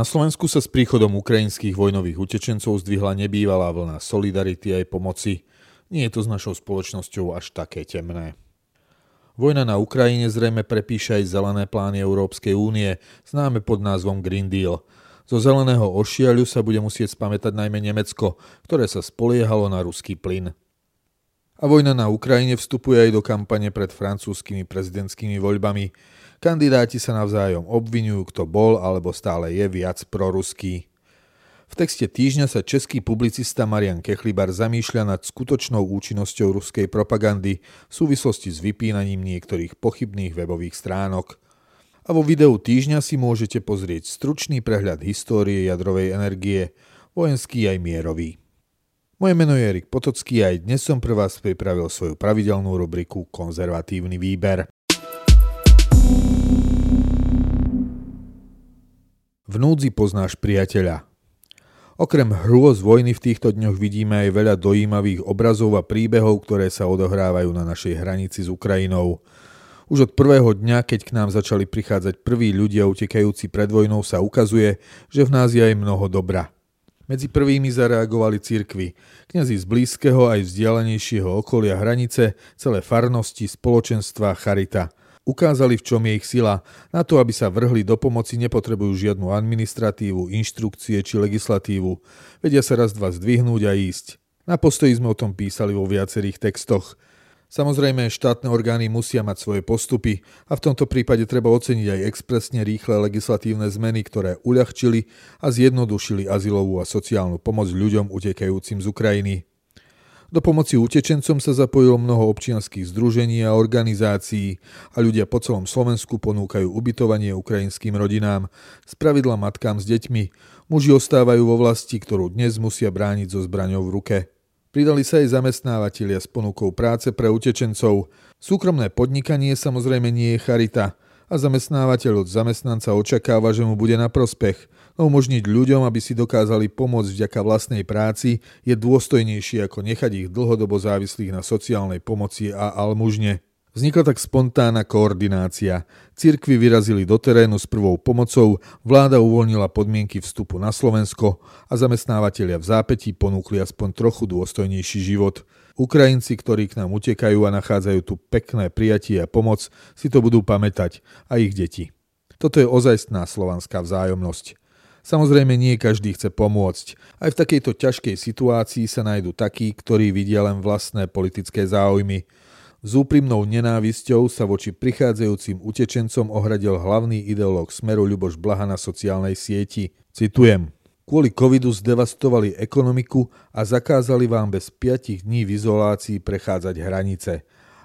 Na Slovensku sa s príchodom ukrajinských vojnových utečencov zdvihla nebývalá vlna solidarity aj pomoci. Nie je to s našou spoločnosťou až také temné. Vojna na Ukrajine zrejme prepíše aj zelené plány Európskej únie, známe pod názvom Green Deal. Zo zeleného ošiaľu sa bude musieť spamätať najmä Nemecko, ktoré sa spoliehalo na ruský plyn. A vojna na Ukrajine vstupuje aj do kampane pred francúzskymi prezidentskými voľbami. Kandidáti sa navzájom obviňujú, kto bol alebo stále je viac proruský. V texte týždňa sa český publicista Marián Kechlibar zamýšľa nad skutočnou účinnosťou ruskej propagandy v súvislosti s vypínaním niektorých pochybných webových stránok. A vo videu týždňa si môžete pozrieť stručný prehľad histórie jadrovej energie, vojenský aj mierový. Moje meno je Erik Potocký a aj dnes som pre vás pripravil svoju pravidelnú rubriku Konzervatívny výber. V núdzi poznáš priateľa. Okrem hrôz vojny v týchto dňoch vidíme aj veľa dojímavých obrazov a príbehov, ktoré sa odohrávajú na našej hranici s Ukrajinou. Už od prvého dňa, keď k nám začali prichádzať prví ľudia utekajúci pred vojnou, sa ukazuje, že v nás je aj mnoho dobra. Medzi prvými zareagovali cirkvi, kňazi z blízkeho aj vzdialenejšieho okolia hranice, celé farnosti, spoločenstva, charita. Ukázali, v čom je ich sila. Na to, aby sa vrhli do pomoci, nepotrebujú žiadnu administratívu, inštrukcie či legislatívu. Vedia sa raz dva zdvihnúť a ísť. Na Postoji sme o tom písali vo viacerých textoch. Samozrejme, štátne orgány musia mať svoje postupy a v tomto prípade treba oceniť aj expresne rýchle legislatívne zmeny, ktoré uľahčili a zjednodušili azylovú a sociálnu pomoc ľuďom utekajúcim z Ukrajiny. Do pomoci utečencom sa zapojilo mnoho občianskych združení a organizácií a ľudia po celom Slovensku ponúkajú ubytovanie ukrajinským rodinám, spravidla matkám s deťmi. Muži ostávajú vo vlasti, ktorú dnes musia brániť so zbraňou v ruke. Pridali sa aj zamestnávatelia s ponukou práce pre utečencov. Súkromné podnikanie samozrejme nie je charita a zamestnávateľ od zamestnanca očakáva, že mu bude na prospech. No umožniť ľuďom, aby si dokázali pomôcť vďaka vlastnej práci, je dôstojnejšie ako nechať ich dlhodobo závislých na sociálnej pomoci a almužne. Vznikla tak spontánna koordinácia. Cirkvi vyrazili do terénu s prvou pomocou, vláda uvoľnila podmienky vstupu na Slovensko a zamestnávatelia v zápätí ponúkli aspoň trochu dôstojnejší život. Ukrajinci, ktorí k nám utekajú a nachádzajú tu pekné prijatie a pomoc, si to budú pamätať a ich deti. Toto je ozajstná slovanská vzájomnosť. Samozrejme, nie každý chce pomôcť. Aj v takejto ťažkej situácii sa nájdú takí, ktorí vidia len vlastné politické záujmy. S úprimnou nenávisťou sa voči prichádzajúcim utečencom ohradil hlavný ideológ Smeru Ľuboš Blaha na sociálnej sieti. Citujem. Kvôli covidu zdevastovali ekonomiku a zakázali vám bez 5 dní v izolácii prechádzať hranice.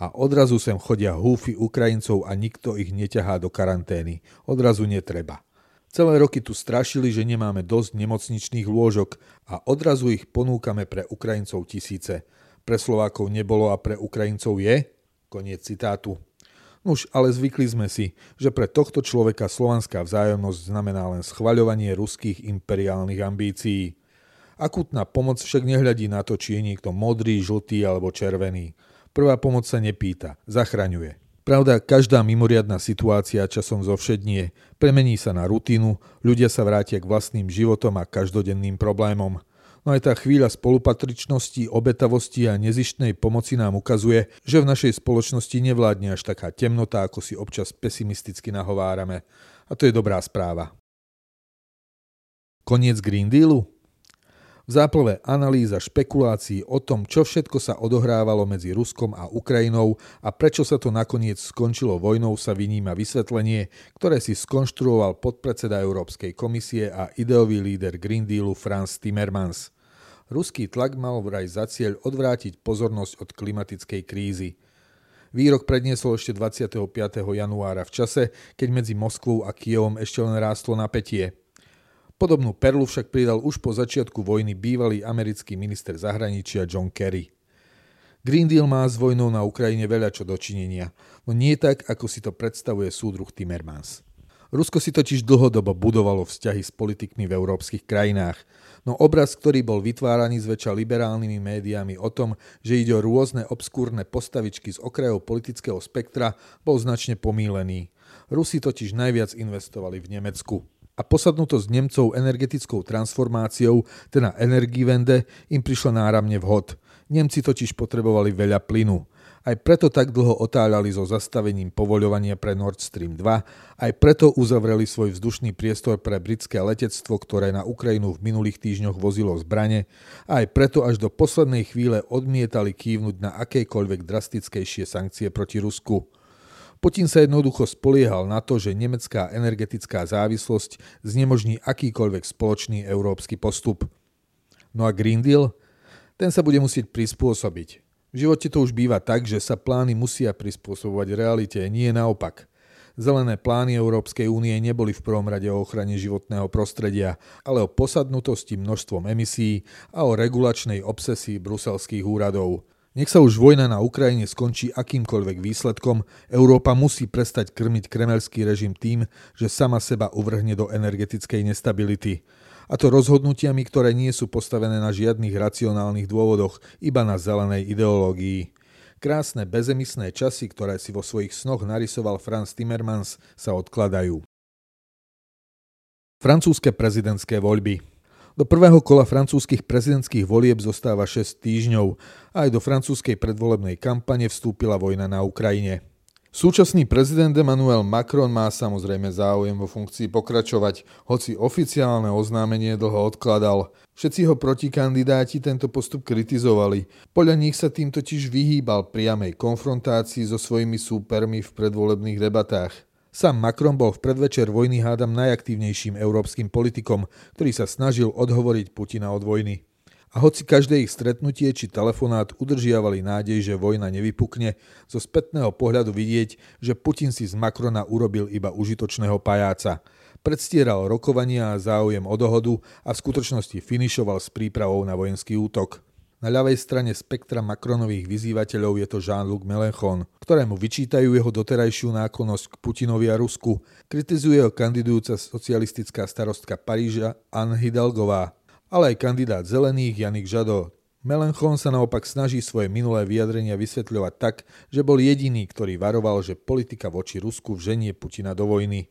A odrazu sem chodia húfy Ukrajincov a nikto ich neťahá do karantény. Odrazu netreba. Celé roky tu strašili, že nemáme dosť nemocničných lôžok a odrazu ich ponúkame pre Ukrajincov tisíce. Pre Slovákov nebolo a pre Ukrajincov je? Koniec citátu. Nuž, ale zvykli sme si, že pre tohto človeka slovanská vzájomnosť znamená len schvaľovanie ruských imperiálnych ambícií. Akútna pomoc však nehľadí na to, či je niekto modrý, žltý alebo červený. Prvá pomoc sa nepýta, zachraňuje. Pravda, každá mimoriadna situácia časom zovšednie, premení sa na rutinu, ľudia sa vrátia k vlastným životom a každodenným problémom. No aj tá chvíľa spolupatričnosti, obetavosti a nezištnej pomoci nám ukazuje, že v našej spoločnosti nevládne až taká temnota, ako si občas pesimisticky nahovárame. A to je dobrá správa. Koniec Green Dealu? V záplave analýz a špekulácií o tom, čo všetko sa odohrávalo medzi Ruskom a Ukrajinou a prečo sa to nakoniec skončilo vojnou, sa vyníma vysvetlenie, ktoré si skonštruoval podpredseda Európskej komisie a ideový líder Green Dealu Frans Timmermans. Ruský tlak mal vraj za cieľ odvrátiť pozornosť od klimatickej krízy. Výrok predniesol ešte 25. januára v čase, keď medzi Moskvou a Kyjevom ešte len rástlo napätie. Podobnú perlu však pridal už po začiatku vojny bývalý americký minister zahraničia John Kerry. Green Deal má s vojnou na Ukrajine veľa čo dočinenia, no nie tak, ako si to predstavuje súdruh Timmermans. Rusko si totiž dlhodobo budovalo vzťahy s politikmi v európskych krajinách, no obraz, ktorý bol vytváraný zväčša liberálnymi médiami o tom, že ide o rôzne obskúrne postavičky z okrajov politického spektra, bol značne pomýlený. Rusi totiž najviac investovali v Nemecku. a posadnutosť Nemcov energetickou transformáciou, teda Energiewende, im prišla náramne vhod. Nemci totiž potrebovali veľa plynu. Aj preto tak dlho otáľali so zastavením povoľovania pre Nord Stream 2, aj preto uzavreli svoj vzdušný priestor pre britské letectvo, ktoré na Ukrajinu v minulých týždňoch vozilo zbrane, a aj preto až do poslednej chvíle odmietali kývnuť na akékoľvek drastickejšie sankcie proti Rusku. Putin sa jednoducho spoliehal na to, že nemecká energetická závislosť znemožní akýkoľvek spoločný európsky postup. No a Green Deal? Ten sa bude musieť prispôsobiť. V živote to už býva tak, že sa plány musia prispôsobovať realite, nie naopak. Zelené plány Európskej únie neboli v prvom rade o ochrane životného prostredia, ale o posadnutosti množstvom emisí a o regulačnej obsesii bruselských úradov. Nech sa už vojna na Ukrajine skončí akýmkoľvek výsledkom, Európa musí prestať krmiť kremelský režim tým, že sama seba uvrhne do energetickej nestability. A to rozhodnutiami, ktoré nie sú postavené na žiadnych racionálnych dôvodoch, iba na zelenej ideológii. Krásne bezemisné časy, ktoré si vo svojich snoch narysoval Frans Timmermans, sa odkladajú. Francúzske prezidentské voľby. Do prvého kola francúzskych prezidentských volieb zostáva 6 týždňov a aj do francúzskej predvolebnej kampane vstúpila vojna na Ukrajine. Súčasný prezident Emmanuel Macron má samozrejme záujem vo funkcii pokračovať, hoci oficiálne oznámenie dlho odkladal. Všetci ho protikandidáti tento postup kritizovali. Podľa nich sa tým totiž vyhýbal priamej konfrontácii so svojimi súpermi v predvolebných debatách. Sám Macron bol v predvečer vojny hádam najaktívnejším európskym politikom, ktorý sa snažil odhovoriť Putina od vojny. A hoci každé ich stretnutie či telefonát udržiavali nádej, že vojna nevypukne, zo spätného pohľadu vidieť, že Putin si z Macrona urobil iba užitočného pajáca. Predstieral rokovania a záujem o dohodu a v skutočnosti finišoval s prípravou na vojenský útok. Na ľavej strane spektra Macronových vyzývateľov je to Jean-Luc Mélenchon, ktorému vyčítajú jeho doterajšiu náklonnosť k Putinovi a Rusku. Kritizuje ho kandidujúca socialistická starostka Paríža Anne Hidalgová, ale aj kandidát zelených Yannick Jadot. Mélenchon sa naopak snaží svoje minulé vyjadrenia vysvetľovať tak, že bol jediný, ktorý varoval, že politika voči Rusku vženie Putina do vojny.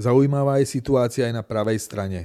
Zaujímavá je situácia aj na pravej strane.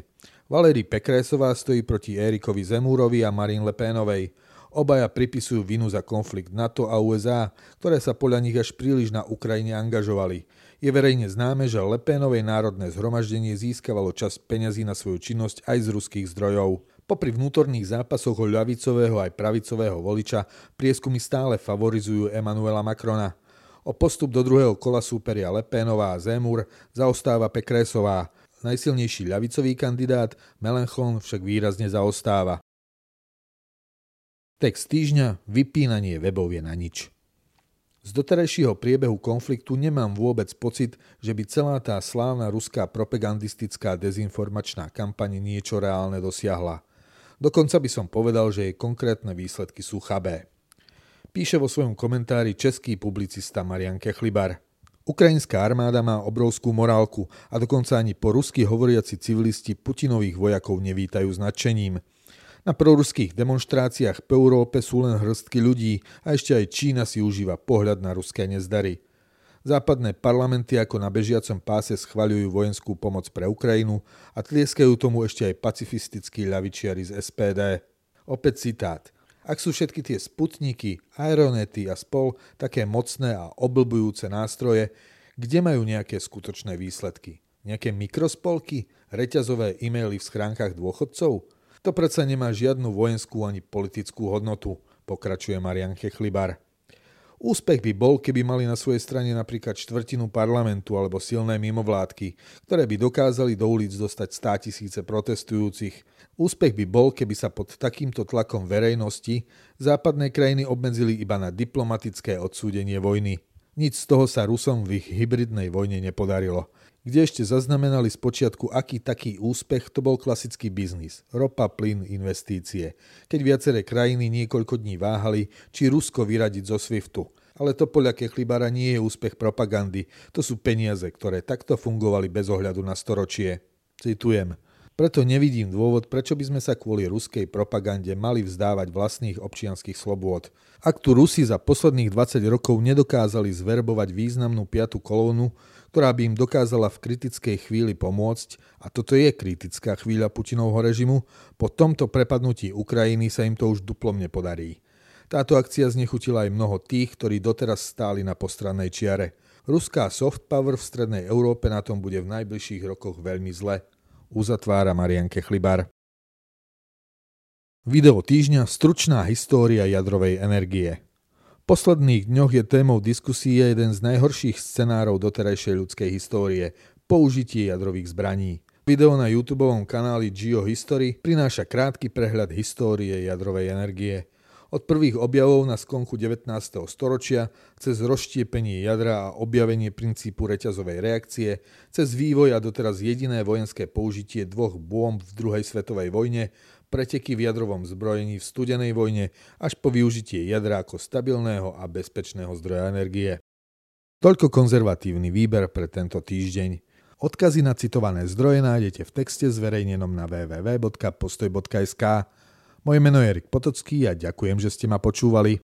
Valéry Pécressová stojí proti Érikovi Zemmourovi a Marine Le Penovej. Obaja pripisujú vinu za konflikt NATO a USA, ktoré sa podľa nich až príliš na Ukrajine angažovali. Je verejne známe, že Le Penovej národné zhromaždenie získavalo časť peňazí na svoju činnosť aj z ruských zdrojov. Popri vnútorných zápasoch o ľavicového aj pravicového voliča prieskumy stále favorizujú Emmanuela Macrona. O postup do druhého kola súperia Le Penová a Zemmour zaostáva Pécressová. Najsilnejší ľavicový kandidát Mélenchon však výrazne zaostáva. Text týždňa: Vypínanie webov je na nič. Z doterajšieho priebehu konfliktu nemám vôbec pocit, že by celá tá slávna ruská propagandistická dezinformačná kampaň niečo reálne dosiahla. Dokonca by som povedal, že jej konkrétne výsledky sú chabé. Píše vo svojom komentári český publicista Marián Kechlibar. Ukrajinská armáda má obrovskú morálku a dokonca ani po rusky hovoriaci civilisti Putinových vojakov nevítajú s nadšením. Na proruských demonštráciách po Európe sú len hrstky ľudí a ešte aj Čína si užíva pohľad na ruské nezdary. Západné parlamenty ako na bežiacom páse schvaľujú vojenskú pomoc pre Ukrajinu a tlieskajú tomu ešte aj pacifistickí ľavičiari z SPD. Opäť citát. Ak sú všetky tie sputniky, aeronety a spol také mocné a oblbujúce nástroje, kde majú nejaké skutočné výsledky? Nejaké mikrospolky? Reťazové e-maily v schránkach dôchodcov? To predsa nemá žiadnu vojenskú ani politickú hodnotu, pokračuje Marián Kechlibar. Úspech by bol, keby mali na svojej strane napríklad štvrtinu parlamentu alebo silné mimovládky, ktoré by dokázali do ulic dostať 100 000 protestujúcich. Úspech by bol, keby sa pod takýmto tlakom verejnosti západné krajiny obmedzili iba na diplomatické odsúdenie vojny. Nič z toho sa Rusom v ich hybridnej vojne nepodarilo. Kde ešte zaznamenali spočiatku aký taký úspech, to bol klasický biznis. Ropa, plyn, investície. Keď viaceré krajiny niekoľko dní váhali, či Rusko vyradiť zo Swiftu. Ale to podľa Kechlibara nie je úspech propagandy. To sú peniaze, ktoré takto fungovali bez ohľadu na storočie. Citujem. Preto nevidím dôvod, prečo by sme sa kvôli ruskej propagande mali vzdávať vlastných občianskych slobôd. Ak tu Rusi za posledných 20 rokov nedokázali zverbovať významnú piatu kolónu, ktorá by im dokázala v kritickej chvíli pomôcť, a toto je kritická chvíľa Putinovho režimu, po tomto prepadnutí Ukrajiny sa im to už duplom nepodarí. Táto akcia znechutila aj mnoho tých, ktorí doteraz stáli na postrannej čiare. Ruská soft power v strednej Európe na tom bude v najbližších rokoch veľmi zle. Uzatvára Marián Kechlibar. Video týždňa. Stručná história jadrovej energie. V posledných dňoch je témou diskusie jeden z najhorších scenárov doterajšej ľudskej histórie – použitie jadrových zbraní. Video na YouTubeovom kanáli GeoHistory prináša krátky prehľad histórie jadrovej energie. Od prvých objavov na sklonku 19. storočia, cez rozštiepenie jadra a objavenie princípu reťazovej reakcie, cez vývoj a doteraz jediné vojenské použitie dvoch bomb v druhej svetovej vojne, preteky v jadrovom zbrojení v studenej vojne až po využitie jadra ako stabilného a bezpečného zdroja energie. Toľko konzervatívny výber pre tento týždeň. Odkazy na citované zdroje nájdete v texte zverejnenom na www.postoj.sk. Moje meno je Erik Potocký a ďakujem, že ste ma počúvali.